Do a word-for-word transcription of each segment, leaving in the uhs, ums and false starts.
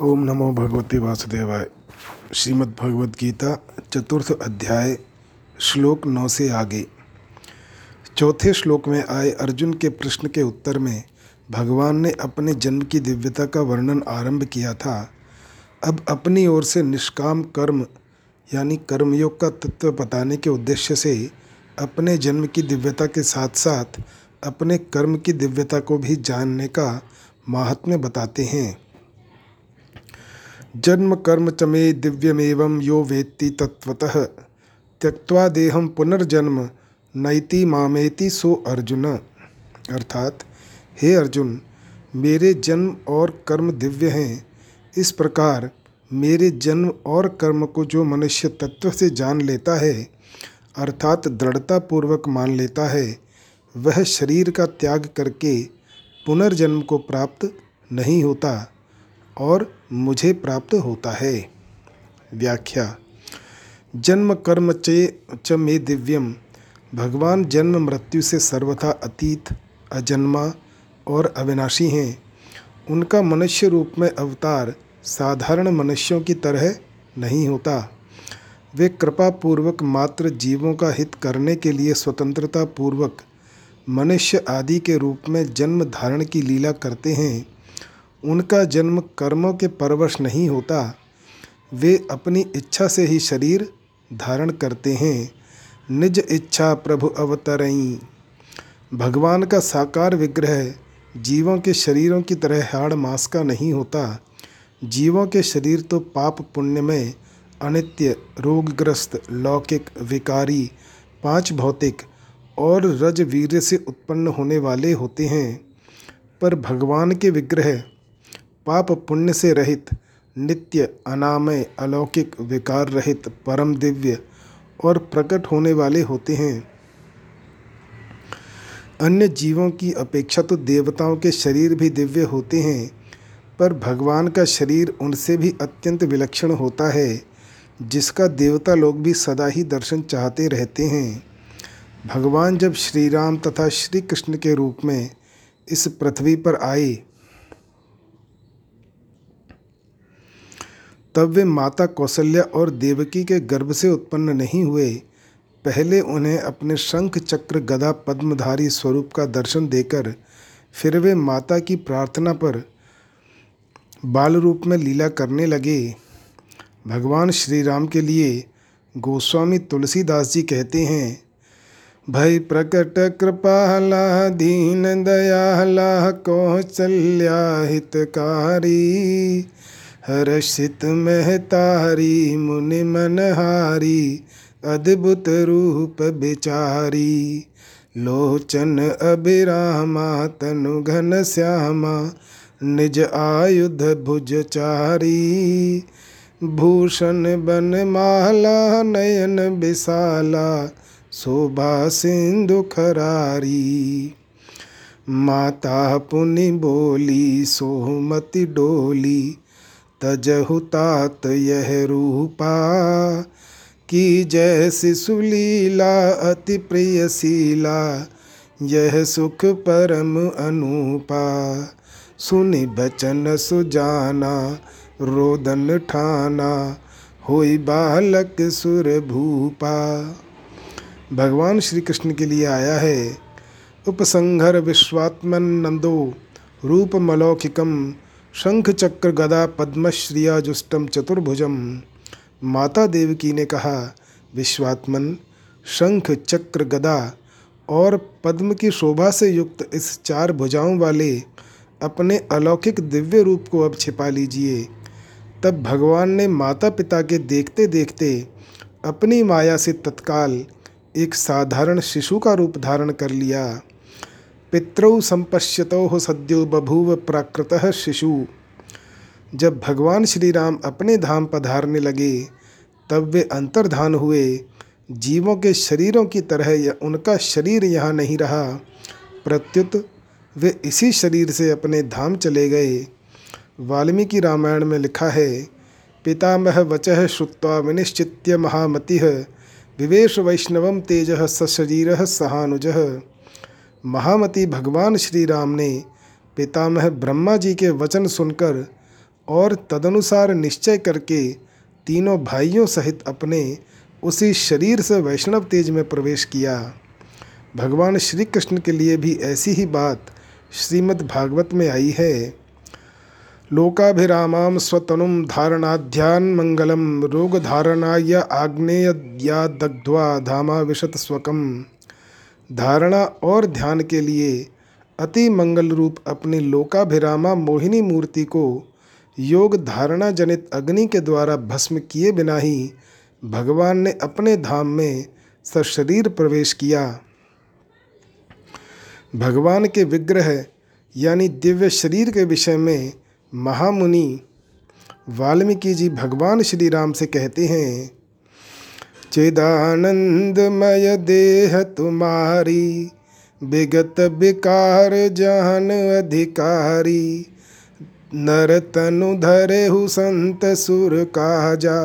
ओम नमो भगवते वासुदेवाय। श्रीमद् भगवत गीता चतुर्थ अध्याय श्लोक नौ से आगे। चौथे श्लोक में आए अर्जुन के प्रश्न के उत्तर में भगवान ने अपने जन्म की दिव्यता का वर्णन आरंभ किया था। अब अपनी ओर से निष्काम कर्म यानी कर्मयोग का तत्व बताने के उद्देश्य से अपने जन्म की दिव्यता के साथ साथ अपने कर्म की दिव्यता को भी जानने का माहात्म्य बताते हैं। जन्म कर्म चमे दिव्यमेवं यो वेत्ति तत्वतः त्यक्त्वा देहं पुनर्जन्म नैति मामेति सो अर्जुन। अर्थात हे अर्जुन, मेरे जन्म और कर्म दिव्य हैं। इस प्रकार मेरे जन्म और कर्म को जो मनुष्य तत्व से जान लेता है अर्थात दृढ़तापूर्वक मान लेता है, वह शरीर का त्याग करके पुनर्जन्म को प्राप्त नहीं होता और मुझे प्राप्त होता है। व्याख्या। जन्म कर्म चे च मे दिव्यम। भगवान जन्म मृत्यु से सर्वथा अतीत, अजन्मा और अविनाशी हैं। उनका मनुष्य रूप में अवतार साधारण मनुष्यों की तरह नहीं होता। वे कृपा पूर्वक मात्र जीवों का हित करने के लिए स्वतंत्रता पूर्वक मनुष्य आदि के रूप में जन्म धारण की लीला करते हैं। उनका जन्म कर्मों के परवश नहीं होता। वे अपनी इच्छा से ही शरीर धारण करते हैं। निज इच्छा प्रभु अवतरई। भगवान का साकार विग्रह जीवों के शरीरों की तरह हाड़ मांस का नहीं होता। जीवों के शरीर तो पाप पुण्य में अनित्य, रोगग्रस्त, लौकिक, विकारी, पांच भौतिक और रज वीर्य से उत्पन्न होने वाले होते हैं, पर भगवान के विग्रह पाप पुण्य से रहित, नित्य, अनामय, अलौकिक, विकार रहित, परम दिव्य और प्रकट होने वाले होते हैं। अन्य जीवों की अपेक्षा तो देवताओं के शरीर भी दिव्य होते हैं, पर भगवान का शरीर उनसे भी अत्यंत विलक्षण होता है, जिसका देवता लोग भी सदा ही दर्शन चाहते रहते हैं। भगवान जब श्री राम तथा श्री कृष्ण के रूप में इस पृथ्वी पर आए तब वे माता कौशल्या और देवकी के गर्भ से उत्पन्न नहीं हुए। पहले उन्हें अपने शंख चक्र गदा पद्मधारी स्वरूप का दर्शन देकर फिर वे माता की प्रार्थना पर बाल रूप में लीला करने लगे। भगवान श्री राम के लिए गोस्वामी तुलसीदास जी कहते हैं, भय प्रकट कृपाला दीन दयाला कौशल्या हितकारी हर्षित महतारी मुनि मनहारी अद्भुत रूप बिचारी लोचन अभिरामा तनु घन श्यामा निज आयुध भुजचारी भूषण बन माला नयन विशाला शोभा सिंधु खरारी माता पुनि बोली सोमति डोली तजहु तात यह रूपा की जैसी सुलीला अति प्रियशीला यह सुख परम अनूपा सुनि बचन सुजाना रोदन ठाना होई बालक सुर भूपा। भगवान श्री कृष्ण के लिए आया है। उपसंहर विश्वात्मन नंदो रूपमलौकिकम शंख चक्र गदा पद्मश्रिया जुष्टम चतुर्भुजम। माता देवकी ने कहा, विश्वात्मन, शंख चक्र गदा और पद्म की शोभा से युक्त इस चार भुजाओं वाले अपने अलौकिक दिव्य रूप को अब छिपा लीजिए। तब भगवान ने माता पिता के देखते देखते अपनी माया से तत्काल एक साधारण शिशु का रूप धारण कर लिया। पितरौ संपश्यतौ सद्यो बभूव प्राकृतः शिशु। जब भगवान श्री राम अपने धाम पधारने लगे तब वे अंतर्धान हुए। जीवों के शरीरों की तरह उनका शरीर यहाँ नहीं रहा, प्रत्युत वे इसी शरीर से अपने धाम चले गए। वाल्मीकि रामायण में लिखा है, पितामह वचः श्रुत्वा विनिश्चित्य महामतिः विवेश वैष्णवम तेजः सशरीरः सहानुजः। महामती भगवान श्री राम ने पितामह ब्रह्मा जी के वचन सुनकर और तदनुसार निश्चय करके तीनों भाइयों सहित अपने उसी शरीर से वैष्णव तेज में प्रवेश किया। भगवान श्री कृष्ण के लिए भी ऐसी ही बात श्रीमद् भागवत में आई है। लोकाभिरामां स्वतनुं धारणाध्यान मंगलम रोगधारणाय आग्नेय या दग्ध्वा धामा विशत स्वकम। धारणा और ध्यान के लिए अति मंगल रूप अपनी लोकाभिरामा मोहिनी मूर्ति को योग धारणा जनित अग्नि के द्वारा भस्म किए बिना ही भगवान ने अपने धाम में सशरीर प्रवेश किया। भगवान के विग्रह यानी दिव्य शरीर के विषय में महामुनि वाल्मीकि जी भगवान श्री राम से कहते हैं, चिदानंदमय देह तुम्हारी विगत विकार जान अधिकारी, नर तनु धरेहु संत सुर काजा,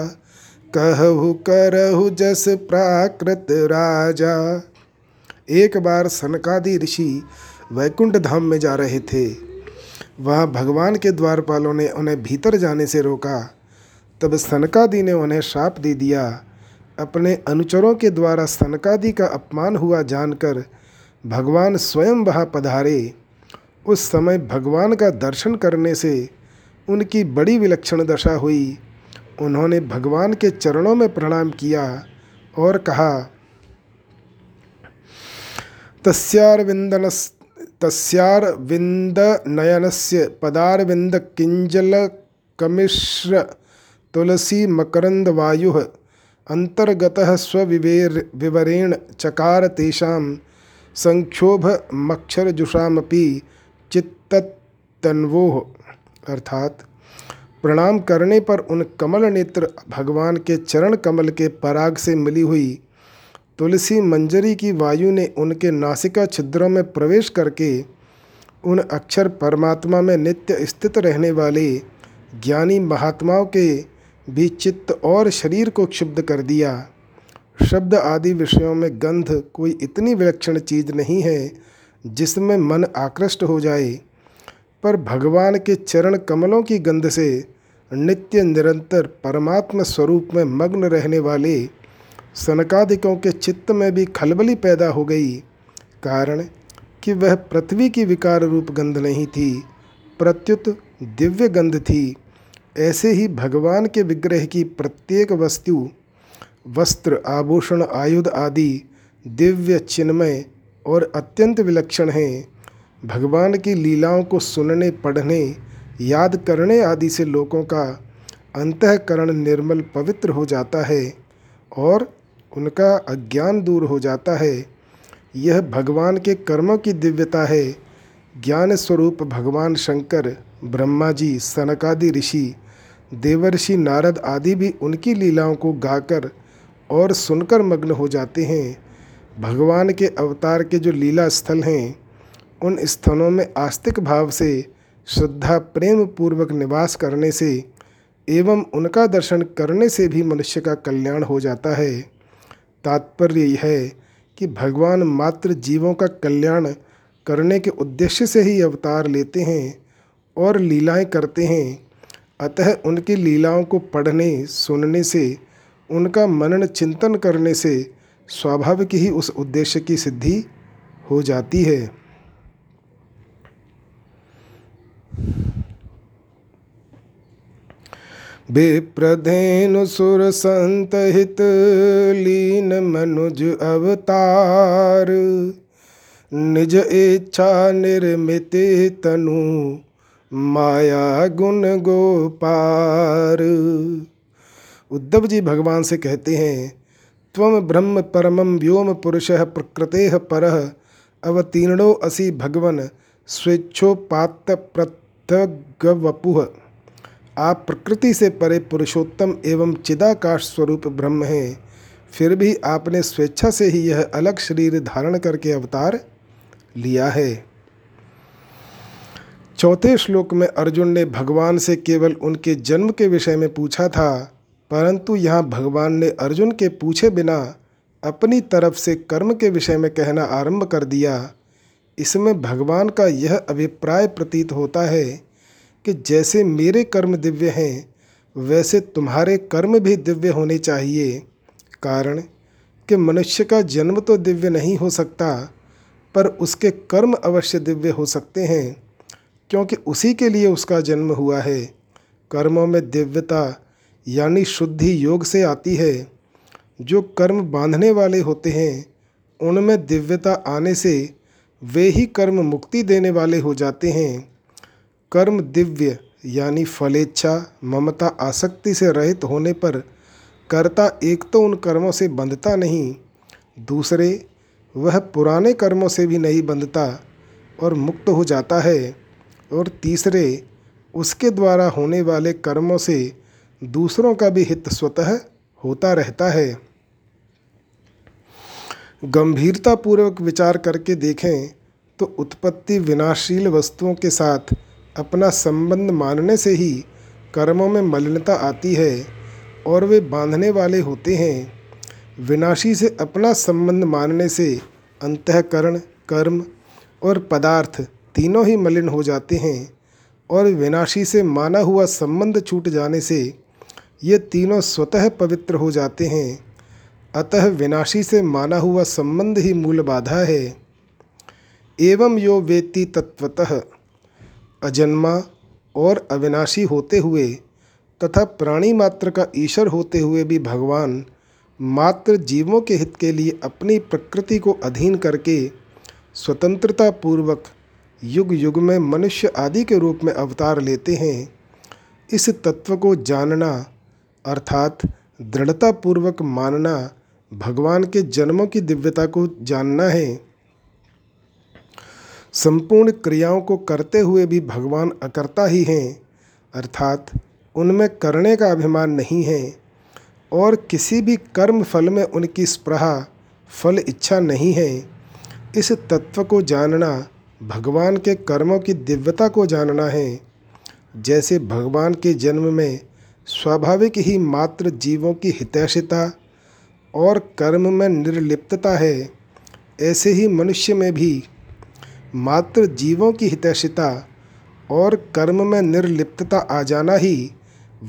कहु करहु जस प्राकृत राजा। एक बार सनकादि ऋषि वैकुंठ धाम में जा रहे थे। वहाँ भगवान के द्वारपालों ने उन्हें भीतर जाने से रोका। तब सनकादि ने उन्हें श्राप दे दिया। अपने अनुचरों के द्वारा सनकादि का अपमान हुआ जानकर भगवान स्वयं वहाँ पधारे। उस समय भगवान का दर्शन करने से उनकी बड़ी विलक्षण दशा हुई। उन्होंने भगवान के चरणों में प्रणाम किया और कहा, तस्यारविंदनस् तस्यारविंद नयनस्य पदारविंद किंजल कमिश्र तुलसी मकरंद वायुः अंतर्गतः स्वविवेर विवरेण चकार तेषां संक्षोभ मक्षरजुषामपि चित्तन्वोः। अर्थात प्रणाम करने पर उन कमल नेत्र भगवान के चरण कमल के पराग से मिली हुई तुलसी मंजरी की वायु ने उनके नासिका छिद्रों में प्रवेश करके उन अक्षर परमात्मा में नित्य स्थित रहने वाले ज्ञानी महात्माओं के भी चित्त और शरीर को क्षुब्ध कर दिया। शब्द आदि विषयों में गंध कोई इतनी विलक्षण चीज नहीं है जिसमें मन आकृष्ट हो जाए, पर भगवान के चरण कमलों की गंध से नित्य निरंतर परमात्मा स्वरूप में मग्न रहने वाले सनकादिकों के चित्त में भी खलबली पैदा हो गई। कारण कि वह पृथ्वी की विकार रूप गंध नहीं थी, प्रत्युत दिव्य गंध थी। ऐसे ही भगवान के विग्रह की प्रत्येक वस्तु वस्त्र आभूषण आयुध आदि दिव्य चिन्मय और अत्यंत विलक्षण हैं। भगवान की लीलाओं को सुनने पढ़ने याद करने आदि से लोगों का अंतःकरण निर्मल पवित्र हो जाता है और उनका अज्ञान दूर हो जाता है। यह भगवान के कर्मों की दिव्यता है। ज्ञान स्वरूप भगवान शंकर, ब्रह्मा जी, सनकादि ऋषि, देवर्षि नारद आदि भी उनकी लीलाओं को गाकर और सुनकर मग्न हो जाते हैं। भगवान के अवतार के जो लीला स्थल हैं उन स्थानों में आस्तिक भाव से श्रद्धा प्रेम पूर्वक निवास करने से एवं उनका दर्शन करने से भी मनुष्य का कल्याण हो जाता है। तात्पर्य यह है कि भगवान मात्र जीवों का कल्याण करने के उद्देश्य से ही अवतार लेते हैं और लीलाएं करते हैं। अतः उनकी लीलाओं को पढ़ने सुनने से, उनका मनन चिंतन करने से स्वाभाविक ही उस उद्देश्य की सिद्धि हो जाती है। विप्रधेनु सुर संत हित लीन मनुज अवतार, निज इच्छा निर्मित तनु माया गुण गोपार। उद्धव जी भगवान से कहते हैं, त्वम ब्रह्म परमं व्योम पुरुषः प्रकृतेः परः अवतीर्णो असि भगवन स्वेच्छोपात्त प्रत्यगवपुः। आप प्रकृति से परे पुरुषोत्तम एवं चिदाकाश स्वरूप ब्रह्म हैं, फिर भी आपने स्वेच्छा से ही यह अलग शरीर धारण करके अवतार लिया है। चौथे श्लोक में अर्जुन ने भगवान से केवल उनके जन्म के विषय में पूछा था, परंतु यहाँ भगवान ने अर्जुन के पूछे बिना अपनी तरफ से कर्म के विषय में कहना आरंभ कर दिया। इसमें भगवान का यह अभिप्राय प्रतीत होता है कि जैसे मेरे कर्म दिव्य हैं वैसे तुम्हारे कर्म भी दिव्य होने चाहिए। कारण कि मनुष्य का जन्म तो दिव्य नहीं हो सकता, पर उसके कर्म अवश्य दिव्य हो सकते हैं, क्योंकि उसी के लिए उसका जन्म हुआ है। कर्मों में दिव्यता यानी शुद्धि योग से आती है। जो कर्म बांधने वाले होते हैं उनमें दिव्यता आने से वे ही कर्म मुक्ति देने वाले हो जाते हैं। कर्म दिव्य यानी फलेच्छा ममता आसक्ति से रहित होने पर कर्ता एक तो उन कर्मों से बंधता नहीं, दूसरे वह पुराने कर्मों से भी नहीं बंधता और मुक्त हो जाता है, और तीसरे उसके द्वारा होने वाले कर्मों से दूसरों का भी हित स्वतः होता रहता है। गंभीरतापूर्वक विचार करके देखें तो उत्पत्ति विनाशशील वस्तुओं के साथ अपना संबंध मानने से ही कर्मों में मलिनता आती है और वे बांधने वाले होते हैं। विनाशी से अपना संबंध मानने से अंतःकरण कर्म और पदार्थ तीनों ही मलिन हो जाते हैं, और विनाशी से माना हुआ संबंध छूट जाने से ये तीनों स्वतः पवित्र हो जाते हैं। अतः विनाशी से माना हुआ संबंध ही मूल बाधा है। एवं यो वेति तत्वतः अजन्मा और अविनाशी होते हुए तथा प्राणी मात्र का ईश्वर होते हुए भी भगवान मात्र जीवों के हित के लिए अपनी प्रकृति को अधीन करके स्वतंत्रता पूर्वक युग युग में मनुष्य आदि के रूप में अवतार लेते हैं। इस तत्व को जानना अर्थात दृढ़ता पूर्वक मानना भगवान के जन्मों की दिव्यता को जानना है। संपूर्ण क्रियाओं को करते हुए भी भगवान अकर्ता ही हैं, अर्थात उनमें करने का अभिमान नहीं है और किसी भी कर्म फल में उनकी स्पृहा फल इच्छा नहीं है। इस तत्व को जानना भगवान के कर्मों की दिव्यता को जानना है। जैसे भगवान के जन्म में स्वाभाविक ही मात्र जीवों की हितैषिता और कर्म में निर्लिप्तता है, ऐसे ही मनुष्य में भी मात्र जीवों की हितैषिता और कर्म में निर्लिप्तता आ जाना ही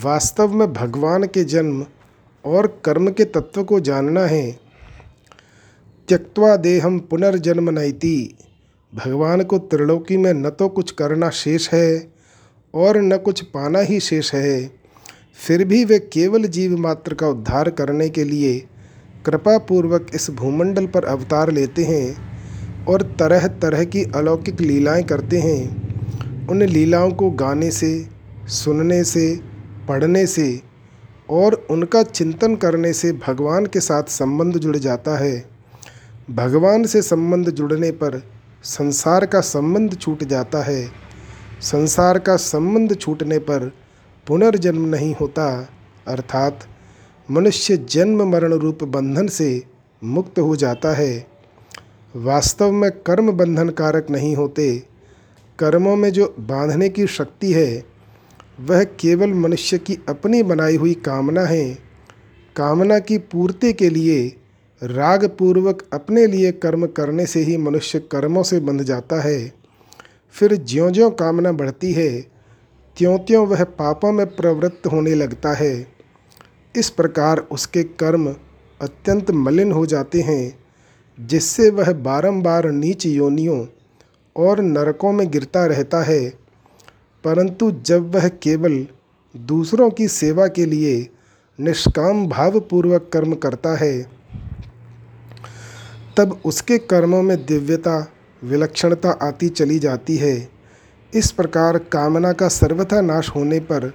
वास्तव में भगवान के जन्म और कर्म के तत्व को जानना है। त्यक्त्वा देहम पुनर्जन्म नैति, भगवान को त्रिलोकी में न तो कुछ करना शेष है और न कुछ पाना ही शेष है, फिर भी वे केवल जीव मात्र का उद्धार करने के लिए कृपा पूर्वक इस भूमंडल पर अवतार लेते हैं और तरह तरह की अलौकिक लीलाएं करते हैं। उन लीलाओं को गाने से, सुनने से, पढ़ने से और उनका चिंतन करने से भगवान के साथ संबंध जुड़ जाता है। भगवान से संबंध जुड़ने पर संसार का संबंध छूट जाता है। संसार का संबंध छूटने पर पुनर्जन्म नहीं होता, अर्थात मनुष्य जन्म मरण रूप बंधन से मुक्त हो जाता है। वास्तव में कर्म बंधन कारक नहीं होते। कर्मों में जो बांधने की शक्ति है वह केवल मनुष्य की अपनी बनाई हुई कामना है। कामना की पूर्ति के लिए राग पूर्वक अपने लिए कर्म करने से ही मनुष्य कर्मों से बंध जाता है। फिर ज्यों-ज्यों कामना बढ़ती है त्यों-त्यों वह पापों में प्रवृत्त होने लगता है। इस प्रकार उसके कर्म अत्यंत मलिन हो जाते हैं, जिससे वह बारंबार नीच योनियों और नरकों में गिरता रहता है। परंतु जब वह केवल दूसरों की सेवा के लिए निष्काम भाव पूर्वक कर्म करता है तब उसके कर्मों में दिव्यता विलक्षणता आती चली जाती है। इस प्रकार कामना का सर्वथा नाश होने पर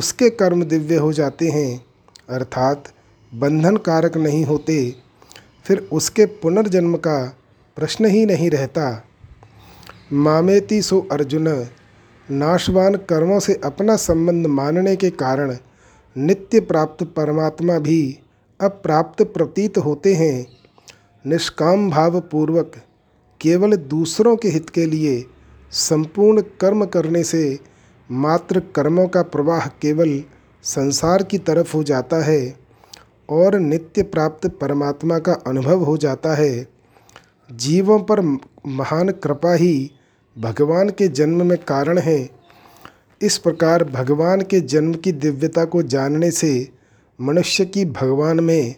उसके कर्म दिव्य हो जाते हैं, अर्थात बंधन कारक नहीं होते। फिर उसके पुनर्जन्म का प्रश्न ही नहीं रहता। मामेति सो अर्जुन, नाशवान कर्मों से अपना संबंध मानने के कारण नित्य प्राप्त परमात्मा भी अप्राप्त प्रतीत होते हैं। निष्काम भाव पूर्वक केवल दूसरों के हित के लिए संपूर्ण कर्म करने से मात्र कर्मों का प्रवाह केवल संसार की तरफ हो जाता है और नित्य प्राप्त परमात्मा का अनुभव हो जाता है। जीवों पर महान कृपा ही भगवान के जन्म में कारण है। इस प्रकार भगवान के जन्म की दिव्यता को जानने से मनुष्य की भगवान में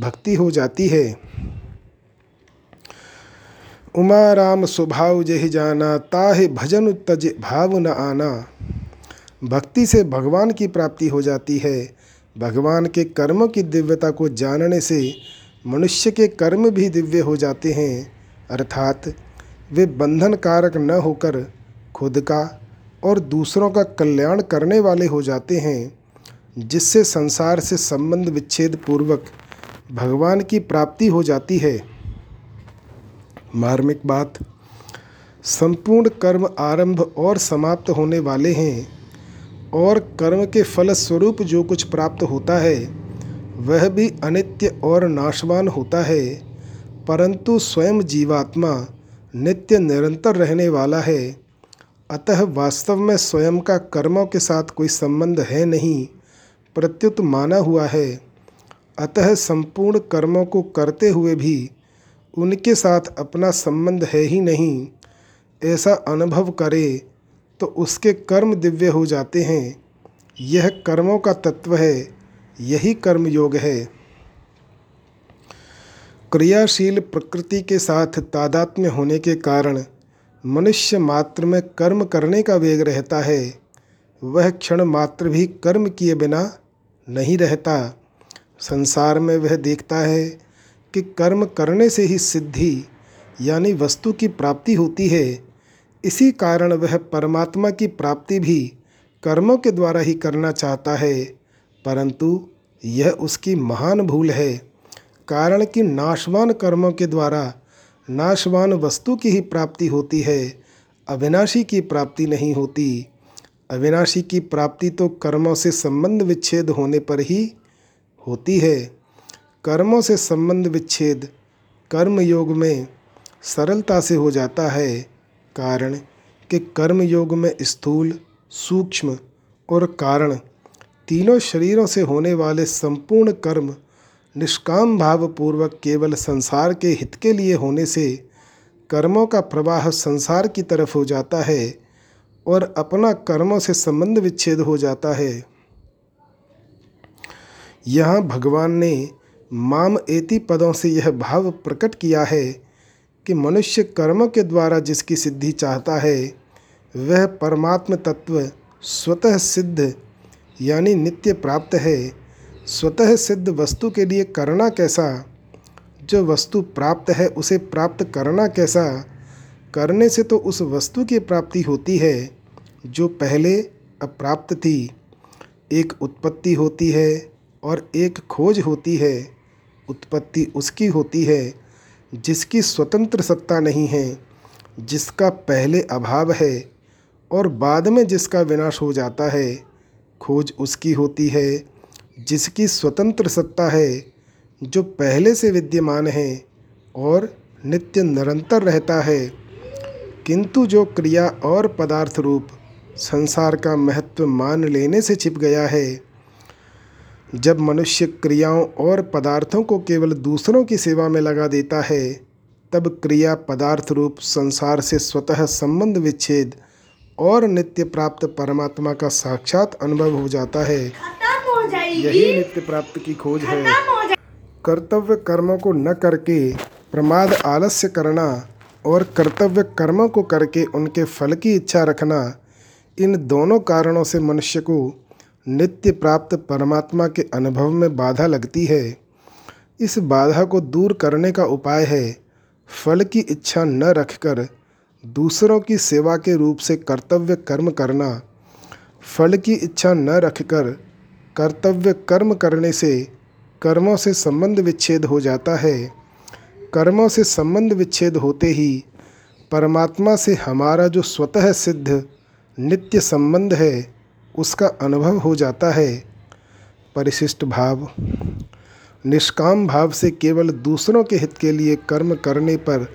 भक्ति हो जाती है। उमा राम स्वभाव जहि जाना, ताहि भजन तज भाव न आना। भक्ति से भगवान की प्राप्ति हो जाती है। भगवान के कर्मों की दिव्यता को जानने से मनुष्य के कर्म भी दिव्य हो जाते हैं, अर्थात वे बंधन कारक न होकर खुद का और दूसरों का कल्याण करने वाले हो जाते हैं, जिससे संसार से संबंध विच्छेद पूर्वक भगवान की प्राप्ति हो जाती है। मार्मिक बात, संपूर्ण कर्म आरंभ और समाप्त होने वाले हैं और कर्म के फल स्वरूप जो कुछ प्राप्त होता है वह भी अनित्य और नाशवान होता है, परंतु स्वयं जीवात्मा नित्य निरंतर रहने वाला है। अतः वास्तव में स्वयं का कर्मों के साथ कोई संबंध है नहीं, प्रत्युत माना हुआ है। अतः संपूर्ण कर्मों को करते हुए भी उनके साथ अपना संबंध है ही नहीं, ऐसा अनुभव करे तो उसके कर्म दिव्य हो जाते हैं। यह कर्मों का तत्व है, यही कर्म योग है। क्रियाशील प्रकृति के साथ तादात्म्य होने के कारण मनुष्य मात्र में कर्म करने का वेग रहता है। वह क्षण मात्र भी कर्म किए बिना नहीं रहता। संसार में वह देखता है कि कर्म करने से ही सिद्धि यानी वस्तु की प्राप्ति होती है। इसी कारण वह परमात्मा की प्राप्ति भी कर्मों के द्वारा ही करना चाहता है, परंतु यह उसकी महान भूल है, कारण कि नाशवान कर्मों के द्वारा नाशवान वस्तु की ही प्राप्ति होती है, अविनाशी की प्राप्ति नहीं होती। अविनाशी की प्राप्ति तो कर्मों से संबंध विच्छेद होने पर ही होती है। कर्मों से संबंध विच्छेद कर्म योग में सरलता से हो जाता है, कारण कि कर्म योग में स्थूल, सूक्ष्म और कारण तीनों शरीरों से होने वाले संपूर्ण कर्म निष्काम भाव पूर्वक केवल संसार के हित के लिए होने से कर्मों का प्रवाह संसार की तरफ हो जाता है और अपना कर्मों से संबंध विच्छेद हो जाता है। यहाँ भगवान ने माम एति पदों से यह भाव प्रकट किया है कि मनुष्य कर्मों के द्वारा जिसकी सिद्धि चाहता है वह परमात्म तत्व स्वतः सिद्ध यानी नित्य प्राप्त है। स्वतः सिद्ध वस्तु के लिए करना कैसा, जो वस्तु प्राप्त है उसे प्राप्त करना कैसा, करने से तो उस वस्तु की प्राप्ति होती है जो पहले अप्राप्त थी। एक उत्पत्ति होती है और एक खोज होती है। उत्पत्ति उसकी होती है जिसकी स्वतंत्र सत्ता नहीं है, जिसका पहले अभाव है और बाद में जिसका विनाश हो जाता है। खोज उसकी होती है जिसकी स्वतंत्र सत्ता है, जो पहले से विद्यमान है और नित्य निरंतर रहता है। किंतु जो क्रिया और पदार्थ रूप संसार का महत्व मान लेने से छिप गया है, जब मनुष्य क्रियाओं और पदार्थों को केवल दूसरों की सेवा में लगा देता है, तब क्रिया पदार्थ रूप संसार से स्वतः संबंध विच्छेद और नित्य प्राप्त परमात्मा का साक्षात अनुभव हो जाता है। यही नित्य प्राप्त की खोज है। कर्तव्य कर्मों को न करके प्रमाद आलस्य करना और कर्तव्य कर्मों को करके उनके फल की इच्छा रखना, इन दोनों कारणों से मनुष्य को नित्य प्राप्त परमात्मा के अनुभव में बाधा लगती है। इस बाधा को दूर करने का उपाय है फल की इच्छा न रखकर दूसरों की सेवा के रूप से कर्तव्य कर्म करना। फल की इच्छा न रखकर कर्तव्य कर्म करने से कर्मों से संबंध विच्छेद हो जाता है। कर्मों से संबंध विच्छेद होते ही परमात्मा से हमारा जो स्वतः सिद्ध नित्य संबंध है उसका अनुभव हो जाता है। परिशिष्ट भाव, निष्काम भाव से केवल दूसरों के हित के लिए कर्म करने पर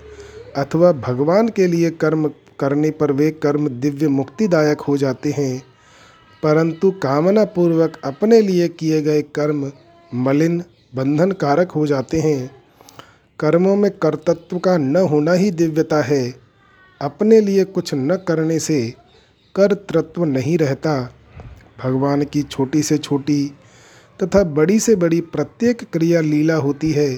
अथवा भगवान के लिए कर्म करने पर वे कर्म दिव्य मुक्तिदायक हो जाते हैं, परंतु कामना पूर्वक अपने लिए किए गए कर्म मलिन बंधन कारक हो जाते हैं। कर्मों में कर्तृत्व का न होना ही दिव्यता है। अपने लिए कुछ न करने से कर्तृत्व नहीं रहता। भगवान की छोटी से छोटी तथा बड़ी से बड़ी प्रत्येक क्रिया लीला होती है।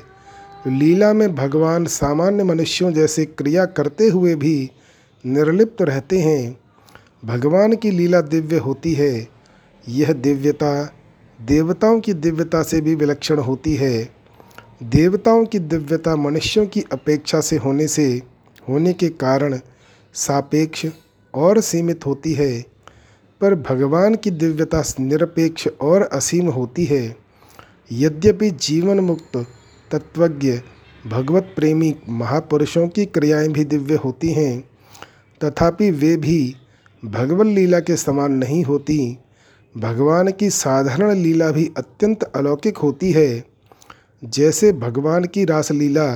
लीला में भगवान सामान्य मनुष्यों जैसे क्रिया करते हुए भी निर्लिप्त रहते हैं। भगवान की लीला दिव्य होती है। यह दिव्यता देवताओं की दिव्यता से भी विलक्षण होती है। देवताओं की दिव्यता मनुष्यों की अपेक्षा से होने से होने के कारण सापेक्ष और सीमित होती है, पर भगवान की दिव्यता निरपेक्ष और असीम होती है। यद्यपि जीवन मुक्त तत्वज्ञ भगवत प्रेमी महापुरुषों की क्रियाएं भी दिव्य होती हैं, तथापि वे भी भगवत लीला के समान नहीं होती। भगवान की साधारण लीला भी अत्यंत अलौकिक होती है। जैसे भगवान की रासलीला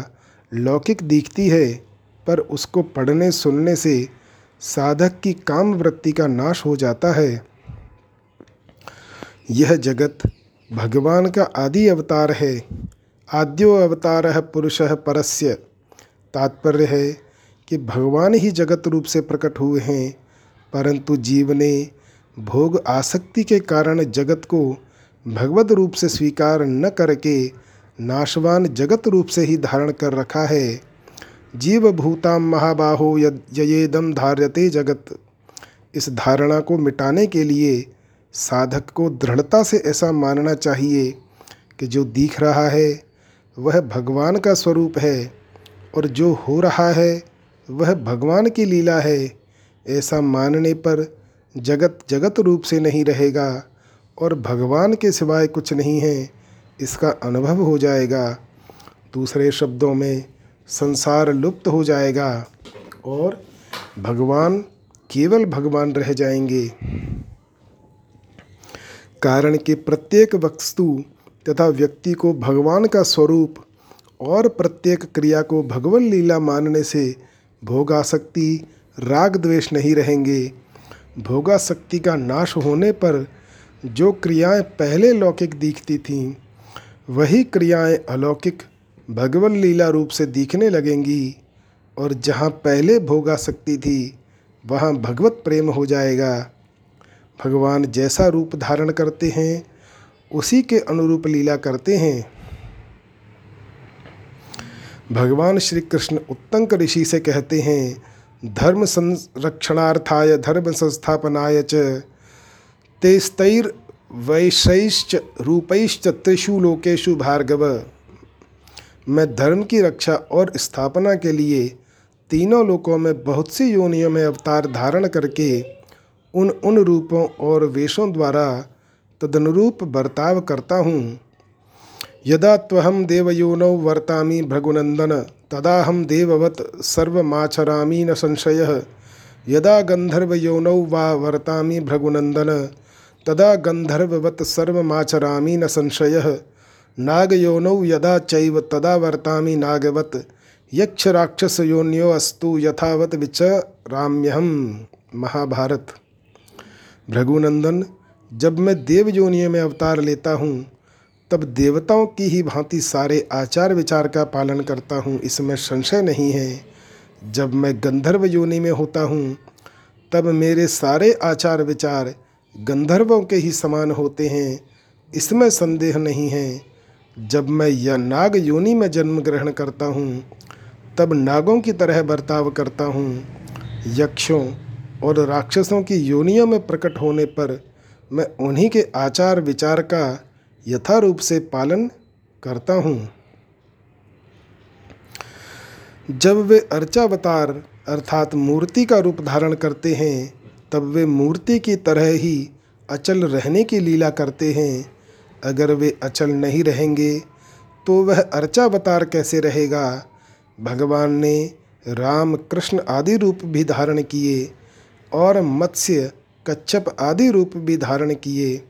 लौकिक दिखती है, पर उसको पढ़ने सुनने से साधक की काम वृत्ति का नाश हो जाता है। यह जगत भगवान का आदि अवतार है। आद्यो अवतारः पुरुषः परस्य। तात्पर्य है कि भगवान ही जगत रूप से प्रकट हुए हैं, परंतु जीव ने भोग आसक्ति के कारण जगत को भगवत रूप से स्वीकार न करके नाशवान जगत रूप से ही धारण कर रखा है। जीव भूतां महाबाहो ययेदं धार्यते जगत। इस धारणा को मिटाने के लिए साधक को दृढ़ता से ऐसा मानना चाहिए कि जो दिख रहा है वह भगवान का स्वरूप है और जो हो रहा है वह भगवान की लीला है। ऐसा मानने पर जगत जगत रूप से नहीं रहेगा और भगवान के सिवाय कुछ नहीं है, इसका अनुभव हो जाएगा। दूसरे शब्दों में संसार लुप्त हो जाएगा और भगवान केवल भगवान रह जाएंगे। कारण कि प्रत्येक वस्तु तथा व्यक्ति को भगवान का स्वरूप और प्रत्येक क्रिया को भगवत लीला मानने से भोगासक्ति राग द्वेष नहीं रहेंगे। भोगासक्ति का नाश होने पर जो क्रियाएं पहले लौकिक दिखती थीं वही क्रियाएं अलौकिक भगवत लीला रूप से दिखने लगेंगी और जहां पहले भोगासक्ति थी वहां भगवत प्रेम हो जाएगा। भगवान जैसा रूप धारण करते हैं उसी के अनुरूप लीला करते हैं। भगवान श्री कृष्ण उत्तंक ऋषि से कहते हैं, धर्म संरक्षणार्थाय धर्म संस्थापनाय च तेस्तैर वैश्यैश्च रूपैश्च त्रिषु लोकेषु भार्गव। मैं धर्म की रक्षा और स्थापना के लिए तीनों लोकों में बहुत सी योनियों में अवतार धारण करके उन उन रूपों और वेशों द्वारा तदनुरूप बर्ताव करता हूँ। यदा त्वहं देवयोनौ वर्तामि भृगुनंदन तदाहं देववत् सर्वमाचरामि न संशयः। यदा गंधर्वयोनौ वा वर्तामि भृगुनंदन तदा गंधर्ववत् सर्वमाचरामि न संशयः। नागयोनौ यदा चैव तदा वर्तामि नागवत्। यक्ष राक्षस योन्यो अस्तु यथावत विचराम्यहम्। महाभारत। भृगुनंदन, जब मैं देव योनियों में अवतार लेता हूँ तब देवताओं की ही भांति सारे आचार विचार का पालन करता हूँ, इसमें संशय नहीं है। जब मैं गंधर्व योनि में होता हूँ तब मेरे सारे आचार विचार गंधर्वों के ही समान होते हैं, इसमें संदेह नहीं है। जब मैं या नाग योनि में जन्म ग्रहण करता हूँ तब नागों की तरह बर्ताव करता हूँ। यक्षों और राक्षसों की योनियों में प्रकट होने पर मैं उन्हीं के आचार विचार का यथा रूप से पालन करता हूँ। जब वे अर्चावतार अर्थात मूर्ति का रूप धारण करते हैं तब वे मूर्ति की तरह ही अचल रहने की लीला करते हैं। अगर वे अचल नहीं रहेंगे तो वह अर्चावतार कैसे रहेगा। भगवान ने राम कृष्ण आदि रूप भी धारण किए और मत्स्य कच्छप आदि रूप भी धारण किए।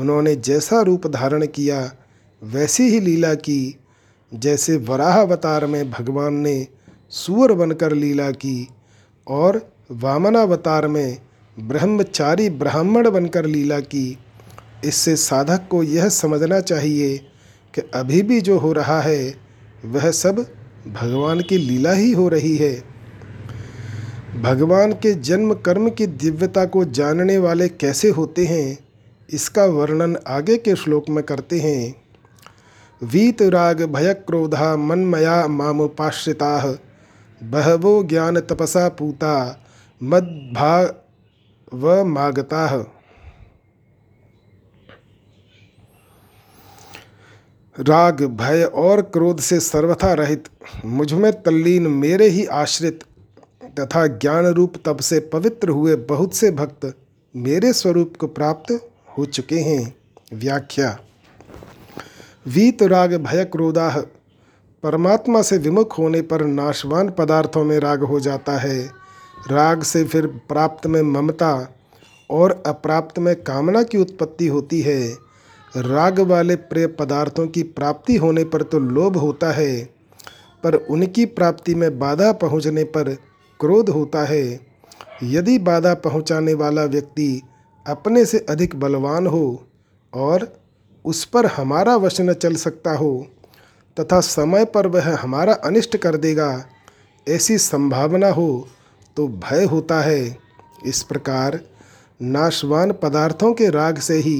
उन्होंने जैसा रूप धारण किया वैसी ही लीला की। जैसे वराह अवतार में भगवान ने सूअर बनकर लीला की और वामनावतार में ब्रह्मचारी ब्राह्मण बनकर लीला की। इससे साधक को यह समझना चाहिए कि अभी भी जो हो रहा है वह सब भगवान की लीला ही हो रही है। भगवान के जन्म कर्म की दिव्यता को जानने वाले कैसे होते हैं, इसका वर्णन आगे के श्लोक में करते हैं। वीत राग भय क्रोधा मन्मया मामुपाश्रिता बहवो ज्ञान तपसा पूता मद्भा व मागता। राग भय और क्रोध से सर्वथा रहित, मुझमें तल्लीन, मेरे ही आश्रित तथा ज्ञान रूप तप से पवित्र हुए बहुत से भक्त मेरे स्वरूप को प्राप्त हो चुके हैं। व्याख्या। वीत राग भय क्रोधाह परमात्मा से विमुख होने पर नाशवान पदार्थों में राग हो जाता है। राग से फिर प्राप्त में ममता और अप्राप्त में कामना की उत्पत्ति होती है। राग वाले प्रिय पदार्थों की प्राप्ति होने पर तो लोभ होता है, पर उनकी प्राप्ति में बाधा पहुंचने पर क्रोध होता है। यदि बाधा पहुंचाने वाला व्यक्ति अपने से अधिक बलवान हो और उस पर हमारा वश न चल सकता हो तथा समय पर वह हमारा अनिष्ट कर देगा, ऐसी संभावना हो तो भय होता है। इस प्रकार नाशवान पदार्थों के राग से ही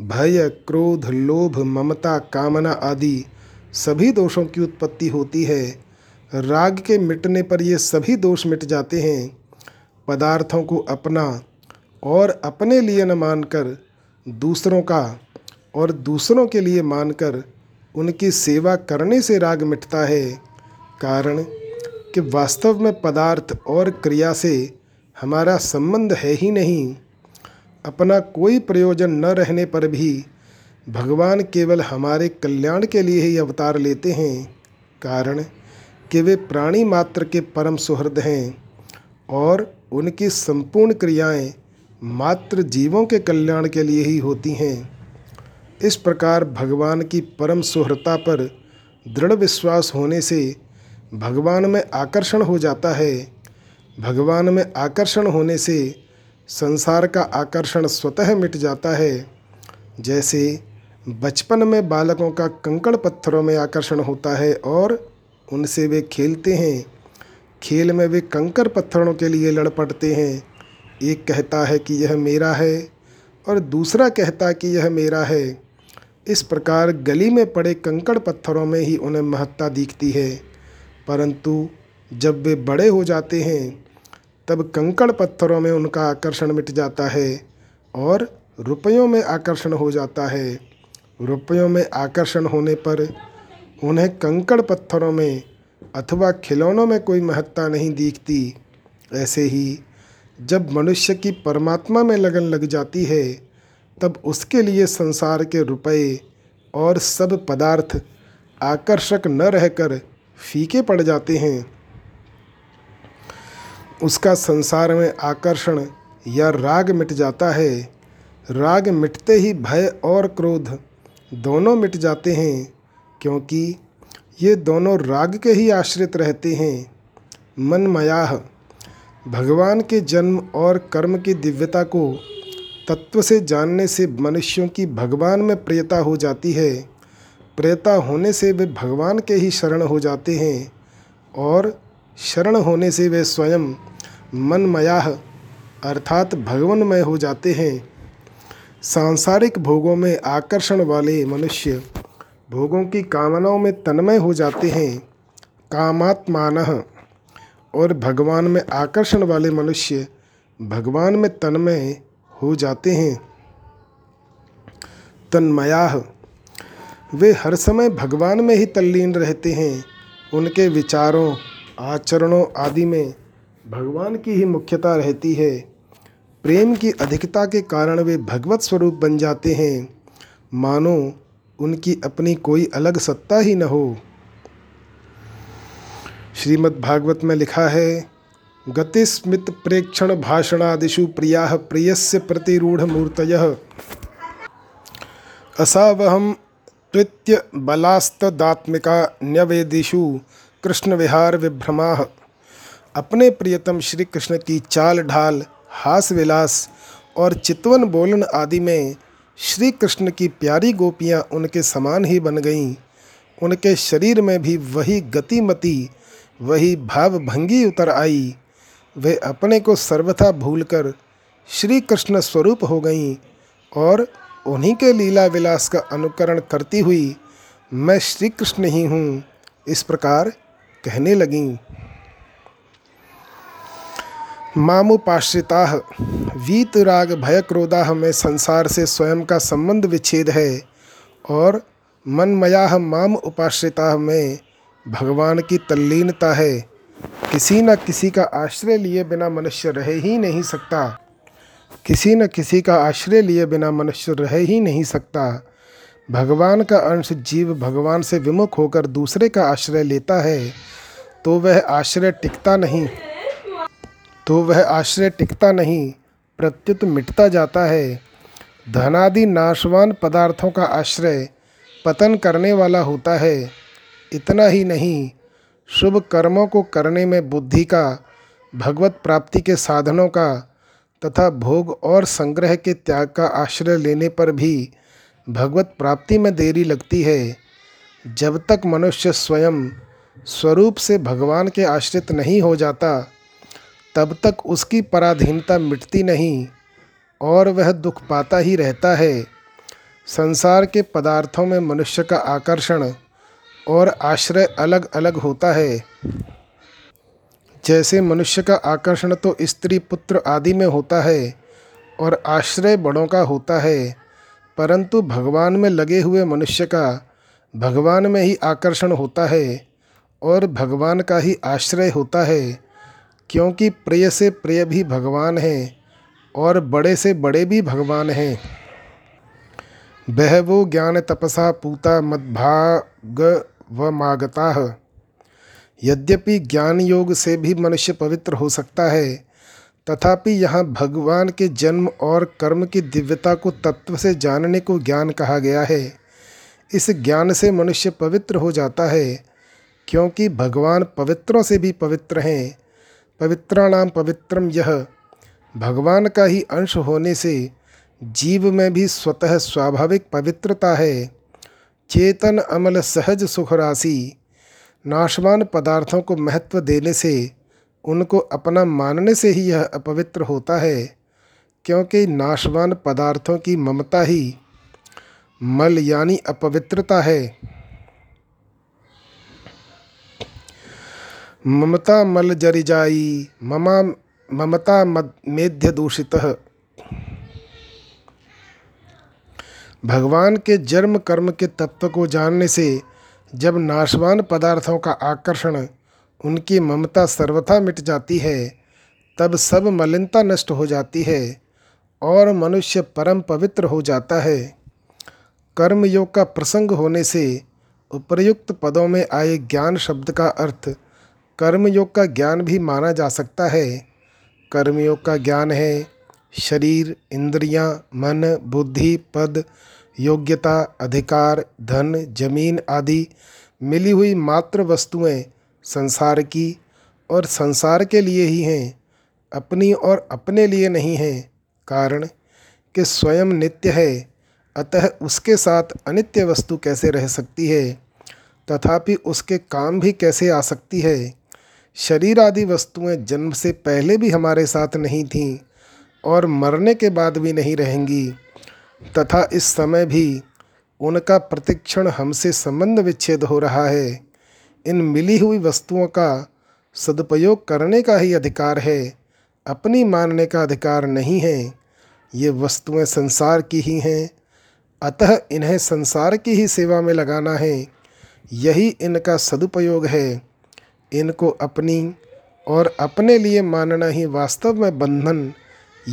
भय, क्रोध, लोभ, ममता, कामना आदि सभी दोषों की उत्पत्ति होती है। राग के मिटने पर ये सभी दोष मिट जाते हैं। पदार्थों को अपना और अपने लिए न मानकर दूसरों का और दूसरों के लिए मानकर उनकी सेवा करने से राग मिटता है। कारण कि वास्तव में पदार्थ और क्रिया से हमारा संबंध है ही नहीं। अपना कोई प्रयोजन न रहने पर भी भगवान केवल हमारे कल्याण के लिए ही अवतार लेते हैं, कारण कि वे प्राणी मात्र के परम सुहृद हैं और उनकी संपूर्ण क्रियाएं मात्र जीवों के कल्याण के लिए ही होती हैं। इस प्रकार भगवान की परम सुहृता पर दृढ़ विश्वास होने से भगवान में आकर्षण हो जाता है। भगवान में आकर्षण होने से संसार का आकर्षण स्वतः मिट जाता है। जैसे बचपन में बालकों का कंकड़ पत्थरों में आकर्षण होता है और उनसे वे खेलते हैं। खेल में वे कंकड़ पत्थरों के लिए लड़ पड़ते हैं। एक कहता है कि यह मेरा है और दूसरा कहता है कि यह मेरा है। इस प्रकार गली में पड़े कंकड़ पत्थरों में ही उन्हें महत्ता दिखती है, परंतु जब वे बड़े हो जाते हैं तब कंकड़ पत्थरों में उनका आकर्षण मिट जाता है और रुपयों में आकर्षण हो जाता है। रुपयों में आकर्षण होने पर उन्हें कंकड़ पत्थरों में अथवा खिलौनों में कोई महत्ता नहीं दिखती। ऐसे ही जब मनुष्य की परमात्मा में लगन लग जाती है तब उसके लिए संसार के रुपये और सब पदार्थ आकर्षक न रहकर फीके पड़ जाते हैं। उसका संसार में आकर्षण या राग मिट जाता है। राग मिटते ही भय और क्रोध दोनों मिट जाते हैं, क्योंकि ये दोनों राग के ही आश्रित रहते हैं। मनमयाह भगवान के जन्म और कर्म की दिव्यता को तत्व से जानने से मनुष्यों की भगवान में प्रियता हो जाती है। प्रियता होने से वे भगवान के ही शरण हो जाते हैं और शरण होने से वे स्वयं मनमयाह अर्थात भगवनमय हो जाते हैं। सांसारिक भोगों में आकर्षण वाले मनुष्य भोगों की कामनाओं में तन्मय हो जाते हैं, कामात्मानः, और भगवान में आकर्षण वाले मनुष्य भगवान में तन्मय हो जाते हैं, तन्मयाह। वे हर समय भगवान में ही तल्लीन रहते हैं। उनके विचारों, आचरणों आदि में भगवान की ही मुख्यता रहती है। प्रेम की अधिकता के कारण वे भगवत स्वरूप बन जाते हैं, मानो उनकी अपनी कोई अलग सत्ता ही न हो। श्रीमद् भागवत में लिखा है, गतिस्मित प्रेक्षण भाषणादिषु प्रियाः प्रियस्य प्रतिरूढ़ मूर्तयः असावहम कृत्य बलास्तदात्मिका न्यवेदिषु कृष्ण विहार विभ्रमाः। अपने प्रियतम श्री कृष्ण की चाल ढाल, हास विलास और चितवन बोलन आदि में श्री कृष्ण की प्यारी गोपियां उनके समान ही बन गईं। उनके शरीर में भी वही गतिमती, वही भावभंगी उतर आई। वे अपने को सर्वथा भूलकर श्री कृष्ण स्वरूप हो गईं और उन्हीं के लीला विलास का अनुकरण करती हुई मैं श्री कृष्ण ही हूँ इस प्रकार कहने लगीं। मामुपाश्रिताः वीत राग भय क्रोधाः में संसार से स्वयं का संबंध विच्छेद है और मनमयाः माम उपाश्रिताः में भगवान की तल्लीनता है। किसी न किसी का आश्रय लिए बिना मनुष्य रह ही नहीं सकता किसी न किसी का आश्रय लिए बिना मनुष्य रह ही नहीं सकता। भगवान का अंश जीव भगवान से विमुख होकर दूसरे का आश्रय लेता है तो वह आश्रय टिकता नहीं तो वह आश्रय टिकता नहीं प्रत्युत मिटता जाता है। धनादि नाशवान पदार्थों का आश्रय पतन करने वाला होता है। इतना ही नहीं, शुभ कर्मों को करने में बुद्धि का, भगवत प्राप्ति के साधनों का तथा भोग और संग्रह के त्याग का आश्रय लेने पर भी भगवत प्राप्ति में देरी लगती है। जब तक मनुष्य स्वयं स्वरूप से भगवान के आश्रित नहीं हो जाता तब तक उसकी पराधीनता मिटती नहीं और वह दुख पाता ही रहता है। संसार के पदार्थों में मनुष्य का आकर्षण और आश्रय अलग अलग होता है। जैसे मनुष्य का आकर्षण तो स्त्री पुत्र आदि में होता है और आश्रय बड़ों का होता है, परंतु भगवान में लगे हुए मनुष्य का भगवान में ही आकर्षण होता है और भगवान का ही आश्रय होता है, क्योंकि प्रिय से प्रिय भी भगवान हैं और बड़े से बड़े भी भगवान हैं। बहवो ज्ञान तपसा पूता मद्भागवमागताः। यद्यपि ज्ञान योग से भी मनुष्य पवित्र हो सकता है, तथापि यहाँ भगवान के जन्म और कर्म की दिव्यता को तत्व से जानने को ज्ञान कहा गया है। इस ज्ञान से मनुष्य पवित्र हो जाता है, क्योंकि भगवान पवित्रों से भी पवित्र हैं। पवित्राणाम पवित्रम यह, भगवान का ही अंश होने से जीव में भी स्वतः स्वाभाविक पवित्रता है। चेतन अमल सहज सुखराशि, नाशवान पदार्थों को महत्व देने से, उनको अपना मानने से ही यह अपवित्र होता है, क्योंकि नाशवान पदार्थों की ममता ही मल यानी अपवित्रता है। ममता मल जरिजाई ममा ममता मेध्य दूषितः। भगवान के जन्म कर्म के तत्व को जानने से जब नाशवान पदार्थों का आकर्षण, उनकी ममता सर्वथा मिट जाती है, तब सब मलिनता नष्ट हो जाती है और मनुष्य परम पवित्र हो जाता है। कर्मयोग का प्रसंग होने से उपर्युक्त पदों में आए ज्ञान शब्द का अर्थ कर्मयोग का ज्ञान भी माना जा सकता है। कर्मयोग का ज्ञान है शरीर, इंद्रियां, मन, बुद्धि, पद, योग्यता, अधिकार, धन, जमीन आदि मिली हुई मात्र वस्तुएं संसार की और संसार के लिए ही हैं, अपनी और अपने लिए नहीं हैं, कारण कि स्वयं नित्य है, अतः उसके साथ अनित्य वस्तु कैसे रह सकती है, तथापि उसके काम भी कैसे आ सकती है। शरीर आदि वस्तुएं जन्म से पहले भी हमारे साथ नहीं थीं और मरने के बाद भी नहीं रहेंगी, तथा इस समय भी उनका प्रतिक्षण हमसे संबंध विच्छेद हो रहा है। इन मिली हुई वस्तुओं का सदुपयोग करने का ही अधिकार है, अपनी मानने का अधिकार नहीं है। ये वस्तुएं संसार की ही हैं, अतः इन्हें संसार की ही सेवा में लगाना है, यही इनका सदुपयोग है। इनको अपनी और अपने लिए मानना ही वास्तव में बंधन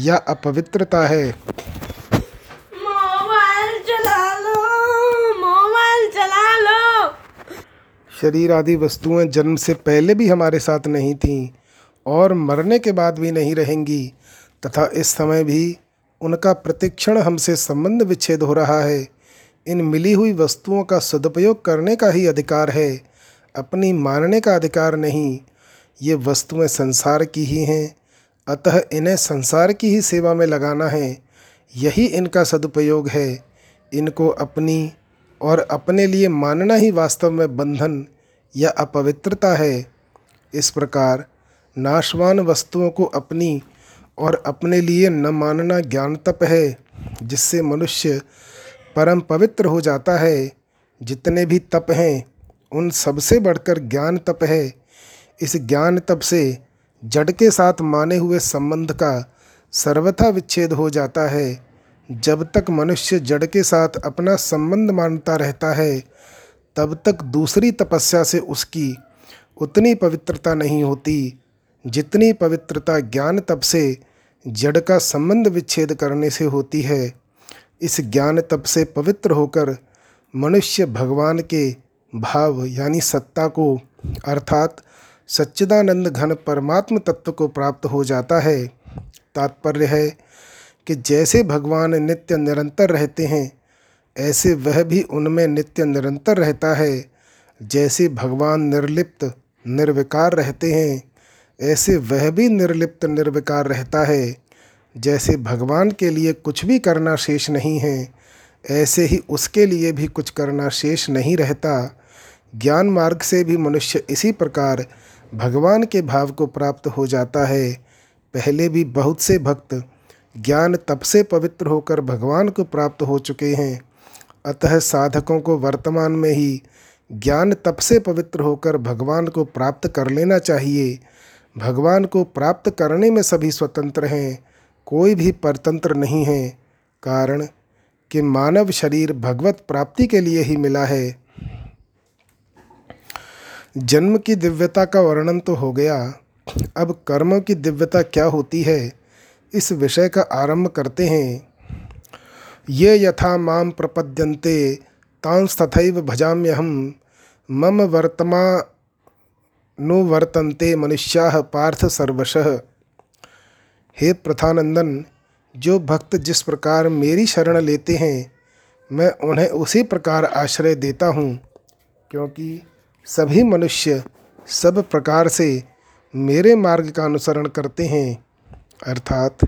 या अपवित्रता है। शरीर आदि वस्तुएं जन्म से पहले भी हमारे साथ नहीं थीं और मरने के बाद भी नहीं रहेंगी, तथा इस समय भी उनका प्रतिक्षण हमसे संबंध विच्छेद हो रहा है। इन मिली हुई वस्तुओं का सदुपयोग करने का ही अधिकार है, अपनी मानने का अधिकार नहीं। ये वस्तुएं संसार की ही हैं, अतः इन्हें संसार की ही सेवा में लगाना है, यही इनका सदुपयोग है। इनको अपनी और अपने लिए मानना ही वास्तव में बंधन या अपवित्रता है। इस प्रकार नाशवान वस्तुओं को अपनी और अपने लिए न मानना ज्ञान तप है, जिससे मनुष्य परम पवित्र हो जाता है। जितने भी तप हैं उन सबसे बढ़कर ज्ञान तप है। इस ज्ञान तप से जड़ के साथ माने हुए संबंध का सर्वथा विच्छेद हो जाता है। जब तक मनुष्य जड़ के साथ अपना संबंध मानता रहता है तब तक दूसरी तपस्या से उसकी उतनी पवित्रता नहीं होती जितनी पवित्रता ज्ञान तप से जड़ का संबंध विच्छेद करने से होती है। इस ज्ञान तप से पवित्र होकर मनुष्य भगवान के भाव यानी सत्ता को अर्थात सच्चिदानंद घन परमात्म तत्व को प्राप्त हो जाता है। तात्पर्य है कि जैसे भगवान नित्य निरंतर रहते हैं ऐसे वह भी उनमें नित्य निरंतर रहता है। जैसे भगवान निर्लिप्त निर्विकार रहते हैं ऐसे वह भी निर्लिप्त निर्विकार रहता है। जैसे भगवान के लिए कुछ भी करना शेष नहीं है ऐसे ही उसके लिए भी कुछ करना शेष नहीं रहता। ज्ञान मार्ग से भी मनुष्य इसी प्रकार भगवान के भाव को प्राप्त हो जाता है। पहले भी बहुत से भक्त ज्ञान तप से पवित्र होकर भगवान को प्राप्त हो चुके हैं। अतः साधकों को वर्तमान में ही ज्ञान तप से पवित्र होकर भगवान को प्राप्त कर लेना चाहिए। भगवान को प्राप्त करने में सभी स्वतंत्र हैं, कोई भी परतंत्र नहीं है, कारण कि मानव शरीर भगवत प्राप्ति के लिए ही मिला है। जन्म की दिव्यता का वर्णन तो हो गया, अब कर्मों की दिव्यता क्या होती है इस विषय का आरंभ करते हैं। ये यथा माम प्रपद्यन्ते तांस्तथैव भजाम्यहं मम वर्तमानो वर्तन्ते मनुष्याः पार्थ सर्वशः। हे प्रथानंदन, जो भक्त जिस प्रकार मेरी शरण लेते हैं मैं उन्हें उसी प्रकार आश्रय देता हूँ, क्योंकि सभी मनुष्य सब प्रकार से मेरे मार्ग का अनुसरण करते हैं। अर्थात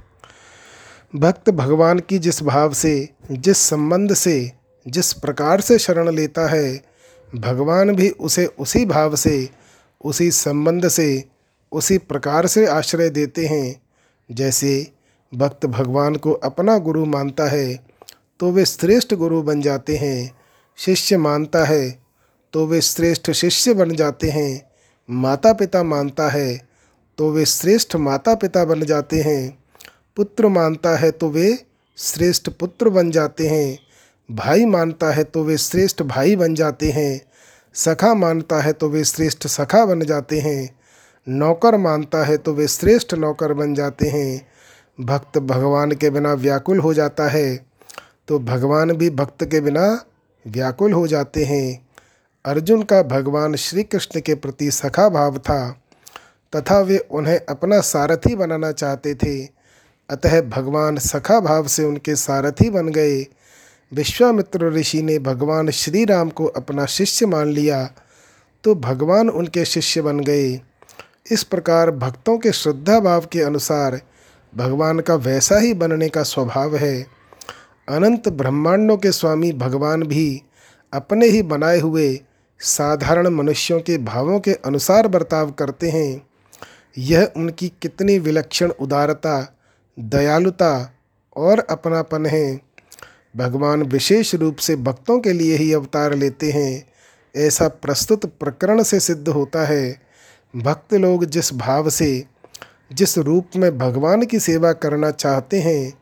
भक्त भगवान की जिस भाव से, जिस संबंध से, जिस प्रकार से शरण लेता है, भगवान भी उसे उसी भाव से, उसी संबंध से, उसी प्रकार से आश्रय देते हैं। जैसे भक्त भगवान को अपना गुरु मानता है तो वे श्रेष्ठ गुरु बन जाते हैं, शिष्य मानता है तो वे श्रेष्ठ शिष्य बन जाते हैं, माता पिता मानता है तो वे श्रेष्ठ माता पिता बन जाते हैं, पुत्र मानता है तो वे श्रेष्ठ पुत्र बन जाते हैं, भाई मानता है तो वे श्रेष्ठ भाई बन जाते हैं, सखा मानता है तो वे श्रेष्ठ सखा बन जाते हैं, नौकर मानता है तो वे श्रेष्ठ नौकर बन जाते हैं। भक्त भगवान के बिना व्याकुल हो जाता है तो भगवान भी भक्त के बिना व्याकुल हो जाते हैं। अर्जुन का भगवान श्री कृष्ण के प्रति सखा भाव था तथा वे उन्हें अपना सारथी बनाना चाहते थे, अतः भगवान सखा भाव से उनके सारथी बन गए। विश्वामित्र ऋषि ने भगवान श्री राम को अपना शिष्य मान लिया तो भगवान उनके शिष्य बन गए। इस प्रकार भक्तों के श्रद्धा भाव के अनुसार भगवान का वैसा ही बनने का स्वभाव है। अनंत ब्रह्मांडों के स्वामी भगवान भी अपने ही बनाए हुए साधारण मनुष्यों के भावों के अनुसार बर्ताव करते हैं। यह उनकी कितनी विलक्षण उदारता, दयालुता और अपनापन है। भगवान विशेष रूप से भक्तों के लिए ही अवतार लेते हैं, ऐसा प्रस्तुत प्रकरण से सिद्ध होता है। भक्त लोग जिस भाव से, जिस रूप में भगवान की सेवा करना चाहते हैं,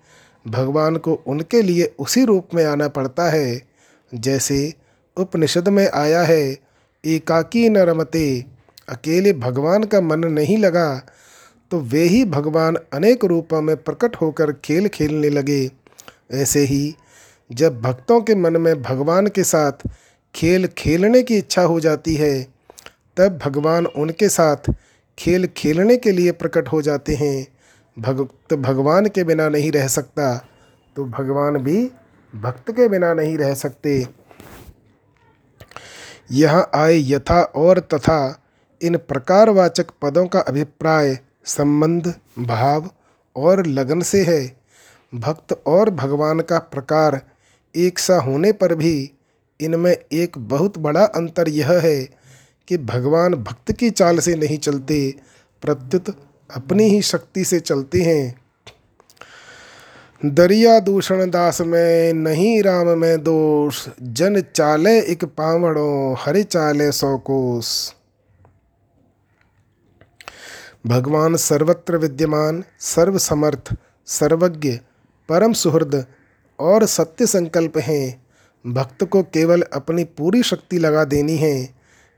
भगवान को उनके लिए उसी रूप में आना पड़ता है। जैसे उपनिषद में आया है, एकाकी न रमते, अकेले भगवान का मन नहीं लगा तो वे ही भगवान अनेक रूपों में प्रकट होकर खेल खेलने लगे। ऐसे ही जब भक्तों के मन में भगवान के साथ खेल खेलने की इच्छा हो जाती है तब भगवान उनके साथ खेल खेलने के लिए प्रकट हो जाते हैं। भक्त भगवान के बिना नहीं रह सकता तो भगवान भी भक्त के बिना नहीं रह सकते। यहाँ आए यथा और तथा इन प्रकारवाचक पदों का अभिप्राय संबंध, भाव और लगन से है। भक्त और भगवान का प्रकार एक सा होने पर भी इनमें एक बहुत बड़ा अंतर यह है कि भगवान भक्त की चाल से नहीं चलते प्रद्युत अपनी ही शक्ति से चलती हैं। दरिया दूषण दास में नहीं राम में दोष, जन चाले एक पावड़ों हरि चाले सौ कोस। भगवान सर्वत्र विद्यमान, सर्वसमर्थ, सर्वज्ञ, परम सुहृद और सत्य संकल्प हैं। भक्त को केवल अपनी पूरी शक्ति लगा देनी है,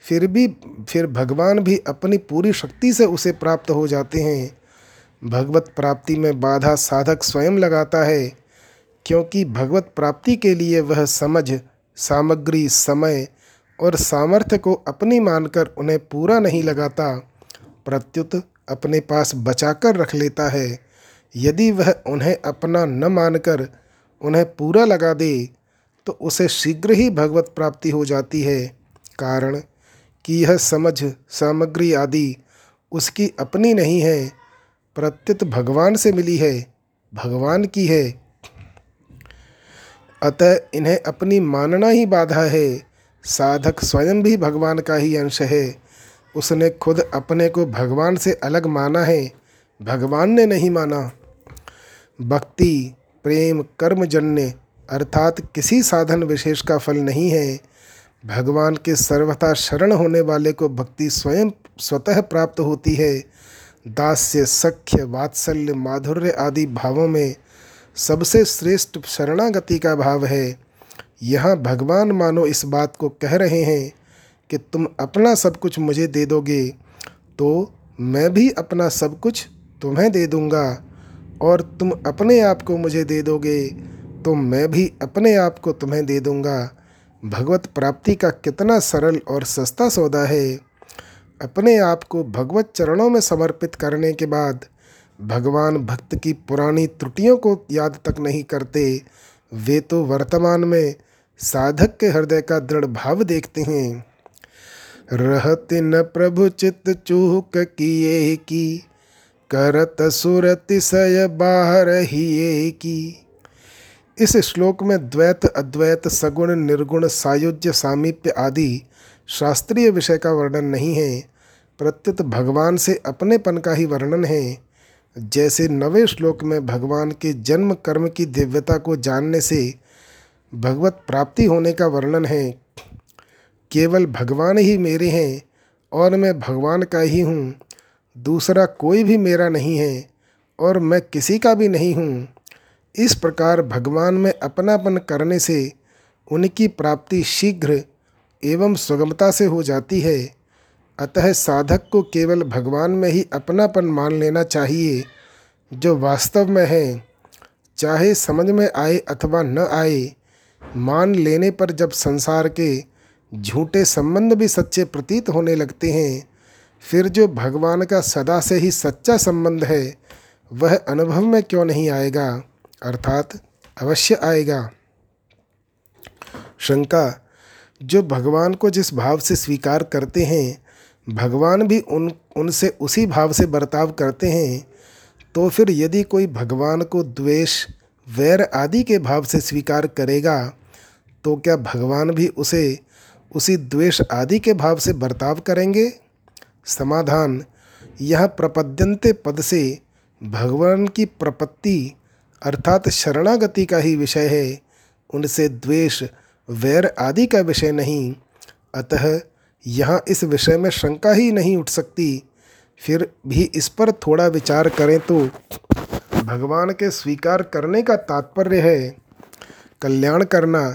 फिर भी फिर भगवान भी अपनी पूरी शक्ति से उसे प्राप्त हो जाते हैं। भगवत प्राप्ति में बाधा साधक स्वयं लगाता है, क्योंकि भगवत प्राप्ति के लिए वह समझ, सामग्री, समय और सामर्थ्य को अपनी मानकर उन्हें पूरा नहीं लगाता, प्रत्युत अपने पास बचाकर रख लेता है। यदि वह उन्हें अपना न मानकर उन्हें पूरा लगा दे तो उसे शीघ्र ही भगवत प्राप्ति हो जाती है, कारण कि यह समझ, सामग्री आदि उसकी अपनी नहीं है, प्रत्युत भगवान से मिली है, भगवान की है। अतः इन्हें अपनी मानना ही बाधा है। साधक स्वयं भी भगवान का ही अंश है, उसने खुद अपने को भगवान से अलग माना है, भगवान ने नहीं माना। भक्ति प्रेम कर्मजन्य अर्थात किसी साधन विशेष का फल नहीं है। भगवान के सर्वथा शरण होने वाले को भक्ति स्वयं स्वतः प्राप्त होती है। दास्य, सख्य, वात्सल्य, माधुर्य आदि भावों में सबसे श्रेष्ठ शरणागति का भाव है। यहाँ भगवान मानो इस बात को कह रहे हैं कि तुम अपना सब कुछ मुझे दे दोगे तो मैं भी अपना सब कुछ तुम्हें दे दूँगा, और तुम अपने आप को मुझे दे दोगे तो मैं भी अपने आप को तुम्हें दे दूँगा। भगवत प्राप्ति का कितना सरल और सस्ता सौदा है। अपने आप को भगवत चरणों में समर्पित करने के बाद भगवान भक्त की पुरानी त्रुटियों को याद तक नहीं करते, वे तो वर्तमान में साधक के हृदय का दृढ़ भाव देखते हैं। रहत न प्रभु चित चूक किए की, करत सुरति सय बाहर हिये की। इस श्लोक में द्वैत, अद्वैत, सगुण, निर्गुण, सायुज्य, सामीप्य आदि शास्त्रीय विषय का वर्णन नहीं है, प्रत्युत भगवान से अपनेपन का ही वर्णन है। जैसे नवे श्लोक में भगवान के जन्म कर्म की दिव्यता को जानने से भगवत प्राप्ति होने का वर्णन है। केवल भगवान ही मेरे हैं और मैं भगवान का ही हूँ, दूसरा कोई भी मेरा नहीं है और मैं किसी का भी नहीं हूँ। इस प्रकार भगवान में अपनापन करने से उनकी प्राप्ति शीघ्र एवं सुगमता से हो जाती है। अतः साधक को केवल भगवान में ही अपनापन मान लेना चाहिए, जो वास्तव में है, चाहे समझ में आए अथवा न आए। मान लेने पर जब संसार के झूठे संबंध भी सच्चे प्रतीत होने लगते हैं, फिर जो भगवान का सदा से ही सच्चा संबंध है वह अनुभव में क्यों नहीं आएगा, अर्थात अवश्य आएगा। शंका, जो भगवान को जिस भाव से स्वीकार करते हैं भगवान भी उन उनसे उसी भाव से बर्ताव करते हैं, तो फिर यदि कोई भगवान को द्वेष, वैर आदि के भाव से स्वीकार करेगा तो क्या भगवान भी उसे उसी द्वेष आदि के भाव से बर्ताव करेंगे? समाधान, यह प्रपद्यन्ते पद से भगवान की प्रपत्ति अर्थात शरणागति का ही विषय है, उनसे द्वेष, वैर आदि का विषय नहीं। अतः यहाँ इस विषय में शंका ही नहीं उठ सकती। फिर भी इस पर थोड़ा विचार करें तो भगवान के स्वीकार करने का तात्पर्य है कल्याण करना।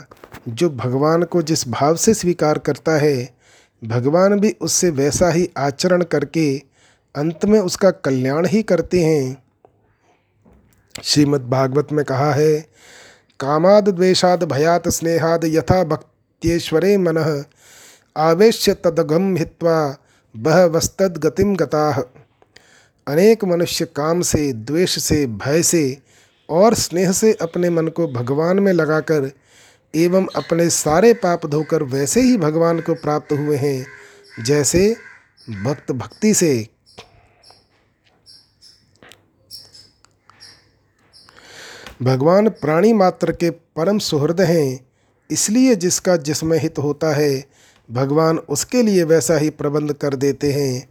जो भगवान को जिस भाव से स्वीकार करता है भगवान भी उससे वैसा ही आचरण करके अंत में उसका कल्याण ही करते हैं। श्रीमद् भागवत में कहा है, कामाद द्वेषाद भयात स्नेहाद यथा भक्तेश्वरे मनः आवेश्य तदगम हित्वा बहवस्तद गतिम गताः। अनेक मनुष्य काम से, द्वेष से, भय से और स्नेह से अपने मन को भगवान में लगाकर एवं अपने सारे पाप धोकर वैसे ही भगवान को प्राप्त हुए हैं जैसे भक्त भक्ति से। भगवान प्राणी मात्र के परम सुहृद हैं, इसलिए जिसका जिसमें हित होता है भगवान उसके लिए वैसा ही प्रबंध कर देते हैं।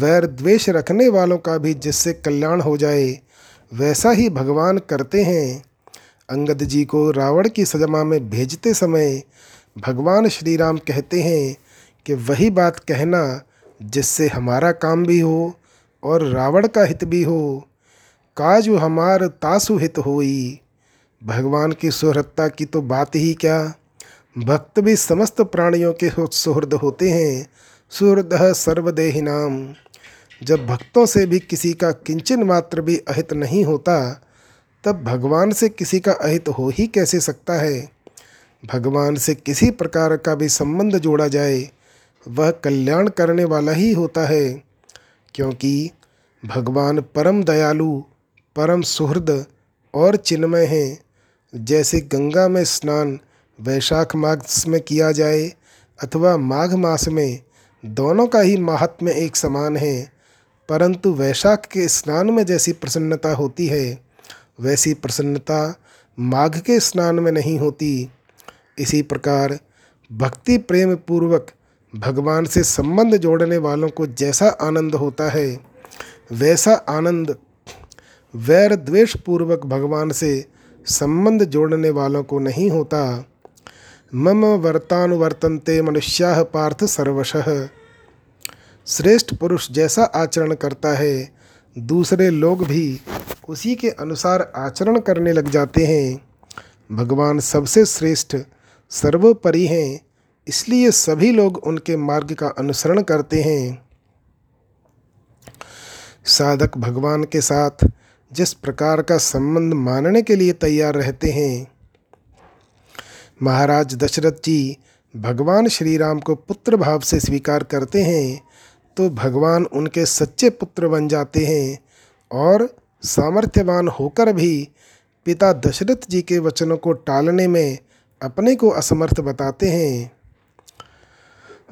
वैर द्वेष रखने वालों का भी जिससे कल्याण हो जाए, वैसा ही भगवान करते हैं। अंगद जी को रावण की सजा में भेजते समय भगवान श्री राम कहते हैं कि वही बात कहना जिससे हमारा काम भी हो और रावण का हित भी हो। काजु हमार तासु हित होई। भगवान की सुहृदता की तो बात ही क्या। भक्त भी समस्त प्राणियों के सुहृद होते हैं। सुहृदः सर्वदेहिनाम। जब भक्तों से भी किसी का किंचन मात्र भी अहित नहीं होता, तब भगवान से किसी का अहित हो ही कैसे सकता है। भगवान से किसी प्रकार का भी संबंध जोड़ा जाए, वह कल्याण करने वाला ही होता है, क्योंकि भगवान परम दयालु, परम सुहृद और चिन्मय हैं। जैसे गंगा में स्नान वैशाख मास में किया जाए अथवा माघ मास में, दोनों का ही महात्म्य एक समान है, परंतु वैशाख के स्नान में जैसी प्रसन्नता होती है, वैसी प्रसन्नता माघ के स्नान में नहीं होती। इसी प्रकार भक्ति प्रेम पूर्वक भगवान से संबंध जोड़ने वालों को जैसा आनंद होता है, वैसा आनंद वैर द्वेष पूर्वक भगवान से संबंध जोड़ने वालों को नहीं होता। मम वर्तानुवर्तन्ते मनुष्याः पार्थ सर्वशः। श्रेष्ठ पुरुष जैसा आचरण करता है, दूसरे लोग भी उसी के अनुसार आचरण करने लग जाते हैं। भगवान सबसे श्रेष्ठ, सर्वोपरि हैं, इसलिए सभी लोग उनके मार्ग का अनुसरण करते हैं। साधक भगवान के साथ जिस प्रकार का संबंध मानने के लिए तैयार रहते हैं। महाराज दशरथ जी भगवान श्री राम को पुत्र भाव से स्वीकार करते हैं, तो भगवान उनके सच्चे पुत्र बन जाते हैं और सामर्थ्यवान होकर भी पिता दशरथ जी के वचनों को टालने में अपने को असमर्थ बताते हैं।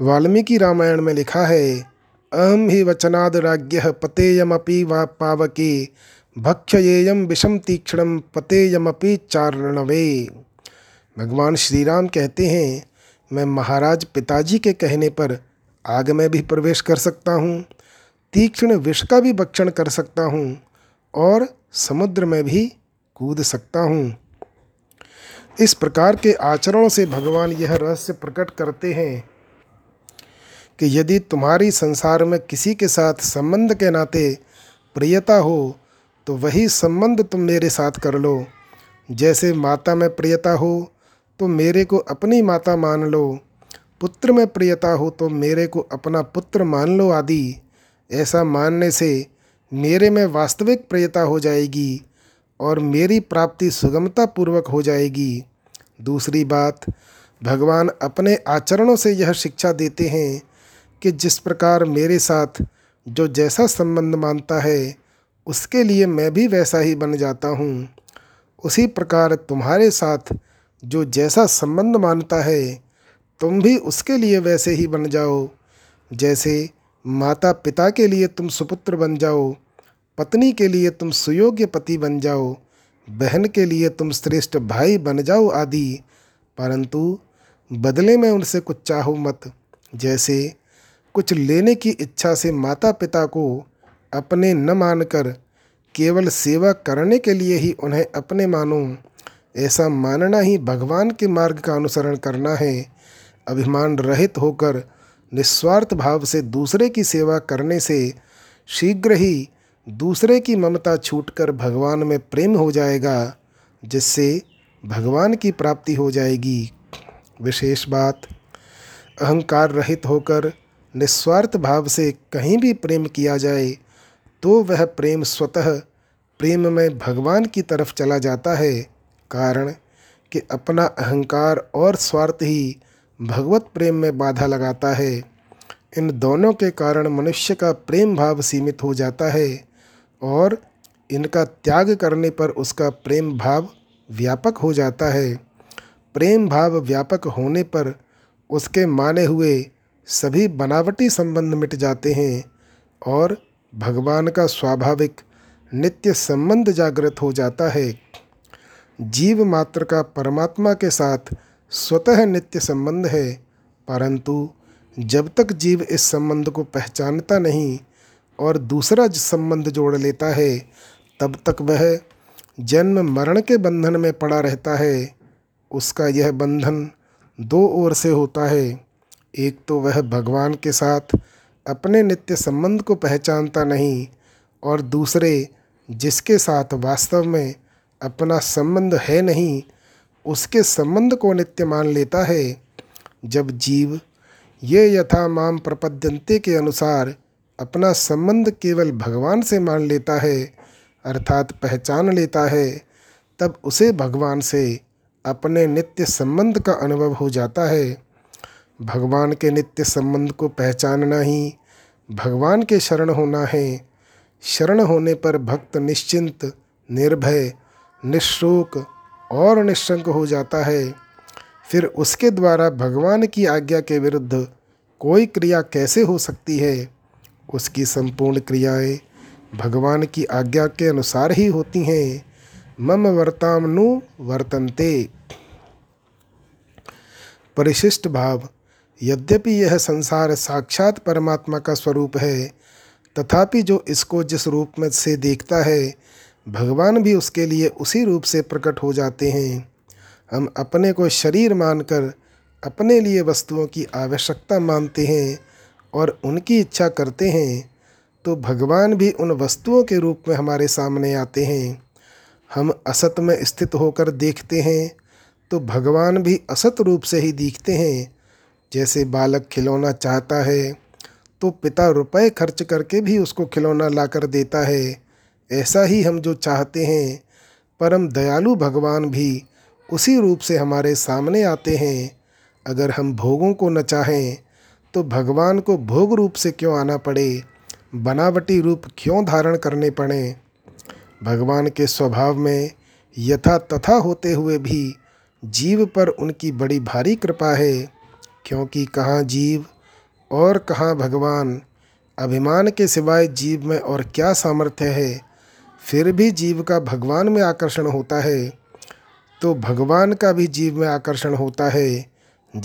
वाल्मीकि रामायण में लिखा है, अहम हि वचनाद राज्ञः पतेयमपि वा पावके भक्षयेयम विषम तीक्ष्णम पतेयमपि चारणवे। भगवान श्री राम कहते हैं, मैं महाराज पिताजी के कहने पर आग में भी प्रवेश कर सकता हूँ, तीक्ष्ण विष का भी भक्षण कर सकता हूँ और समुद्र में भी कूद सकता हूँ। इस प्रकार के आचरणों से भगवान यह रहस्य प्रकट करते हैं कि यदि तुम्हारी संसार में किसी के साथ संबंध के नाते प्रियता हो, तो वही संबंध तुम मेरे साथ कर लो। जैसे माता में प्रियता हो तो मेरे को अपनी माता मान लो, पुत्र में प्रियता हो तो मेरे को अपना पुत्र मान लो आदि। ऐसा मानने से मेरे में वास्तविक प्रियता हो जाएगी और मेरी प्राप्ति सुगमता पूर्वक हो जाएगी। दूसरी बात, भगवान अपने आचरणों से यह शिक्षा देते हैं कि जिस प्रकार मेरे साथ जो जैसा संबंध मानता है, उसके लिए मैं भी वैसा ही बन जाता हूँ। उसी प्रकार तुम्हारे साथ जो जैसा संबंध मानता है, तुम भी उसके लिए वैसे ही बन जाओ। जैसे माता पिता के लिए तुम सुपुत्र बन जाओ, पत्नी के लिए तुम सुयोग्य पति बन जाओ, बहन के लिए तुम श्रेष्ठ भाई बन जाओ आदि, परंतु बदले में उनसे कुछ चाहो मत। जैसे कुछ लेने की इच्छा से माता पिता को अपने न मानकर केवल सेवा करने के लिए ही उन्हें अपने मानो, ऐसा मानना ही भगवान के मार्ग का अनुसरण करना है। अभिमान रहित होकर निस्वार्थ भाव से दूसरे की सेवा करने से शीघ्र ही दूसरे की ममता छूटकर भगवान में प्रेम हो जाएगा, जिससे भगवान की प्राप्ति हो जाएगी। विशेष बात, अहंकार रहित होकर निस्वार्थ भाव से कहीं भी प्रेम किया जाए, तो वह प्रेम स्वतः प्रेम में भगवान की तरफ चला जाता है। कारण कि अपना अहंकार और स्वार्थ ही भगवत प्रेम में बाधा लगाता है। इन दोनों के कारण मनुष्य का प्रेम भाव सीमित हो जाता है और इनका त्याग करने पर उसका प्रेम भाव व्यापक हो जाता है। प्रेम भाव व्यापक होने पर उसके माने हुए सभी बनावटी संबंध मिट जाते हैं और भगवान का स्वाभाविक नित्य संबंध जागृत हो जाता है। जीव मात्र का परमात्मा के साथ स्वतः नित्य संबंध है, परंतु जब तक जीव इस संबंध को पहचानता नहीं, और दूसरा संबंध जोड़ लेता है तब तक वह जन्म मरण के बंधन में पड़ा रहता है। उसका यह बंधन दो ओर से होता है, एक तो वह भगवान के साथ अपने नित्य संबंध को पहचानता नहीं और दूसरे जिसके साथ वास्तव में अपना संबंध है नहीं उसके संबंध को नित्य मान लेता है। जब जीव ये यथा माम प्रपद्यन्ते के अनुसार अपना संबंध केवल भगवान से मान लेता है अर्थात पहचान लेता है, तब उसे भगवान से अपने नित्य संबंध का अनुभव हो जाता है। भगवान के नित्य संबंध को पहचानना ही भगवान के शरण होना है। शरण होने पर भक्त निश्चिंत, निर्भय, निश्शोक और निशंक हो जाता है। फिर उसके द्वारा भगवान की आज्ञा के विरुद्ध कोई क्रिया कैसे हो सकती है? उसकी संपूर्ण क्रियाएं भगवान की आज्ञा के अनुसार ही होती हैं। मम वर्तामनु वर्तन्ते। परिशिष्ट भाव। यद्यपि यह संसार साक्षात परमात्मा का स्वरूप है तथापि जो इसको जिस रूप में से देखता है भगवान भी उसके लिए उसी रूप से प्रकट हो जाते हैं। हम अपने को शरीर मानकर अपने लिए वस्तुओं की आवश्यकता मानते हैं और उनकी इच्छा करते हैं, तो भगवान भी उन वस्तुओं के रूप में हमारे सामने आते हैं। हम असत में स्थित होकर देखते हैं तो भगवान भी असत रूप से ही दिखते हैं। जैसे बालक खिलौना चाहता है तो पिता रुपए खर्च करके भी उसको खिलौना लाकर देता है। ऐसा ही हम जो चाहते हैं परम दयालु भगवान भी उसी रूप से हमारे सामने आते हैं। अगर हम भोगों को न चाहें तो भगवान को भोग रूप से क्यों आना पड़े, बनावटी रूप क्यों धारण करने पड़े। भगवान के स्वभाव में यथा तथा होते हुए भी जीव पर उनकी बड़ी भारी कृपा है, क्योंकि कहाँ जीव और कहाँ भगवान। अभिमान के सिवाय जीव में और क्या सामर्थ्य है, फिर भी जीव का भगवान में आकर्षण होता है तो भगवान का भी जीव में आकर्षण होता है।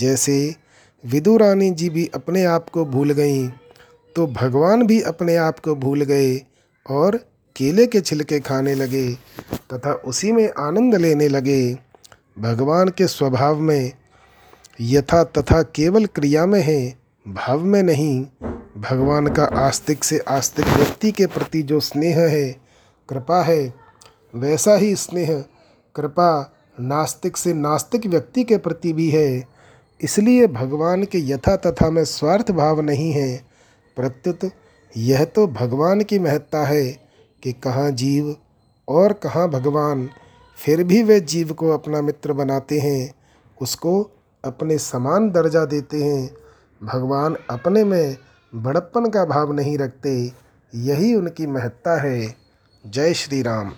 जैसे विदुरानी जी भी अपने आप को भूल गईं तो भगवान भी अपने आप को भूल गए और केले के छिलके खाने लगे तथा उसी में आनंद लेने लगे। भगवान के स्वभाव में यथा तथा केवल क्रिया में है, भाव में नहीं। भगवान का आस्तिक से आस्तिक व्यक्ति के प्रति जो स्नेह है, कृपा है, वैसा ही स्नेह कृपा नास्तिक से नास्तिक व्यक्ति के प्रति भी है। इसलिए भगवान के यथा तथा में स्वार्थ भाव नहीं है। प्रत्युत यह तो भगवान की महत्ता है कि कहाँ जीव और कहाँ भगवान, फिर भी वे जीव को अपना मित्र बनाते हैं, उसको अपने समान दर्जा देते हैं। भगवान अपने में बड़प्पन का भाव नहीं रखते, यही उनकी महत्ता है। जय श्री राम।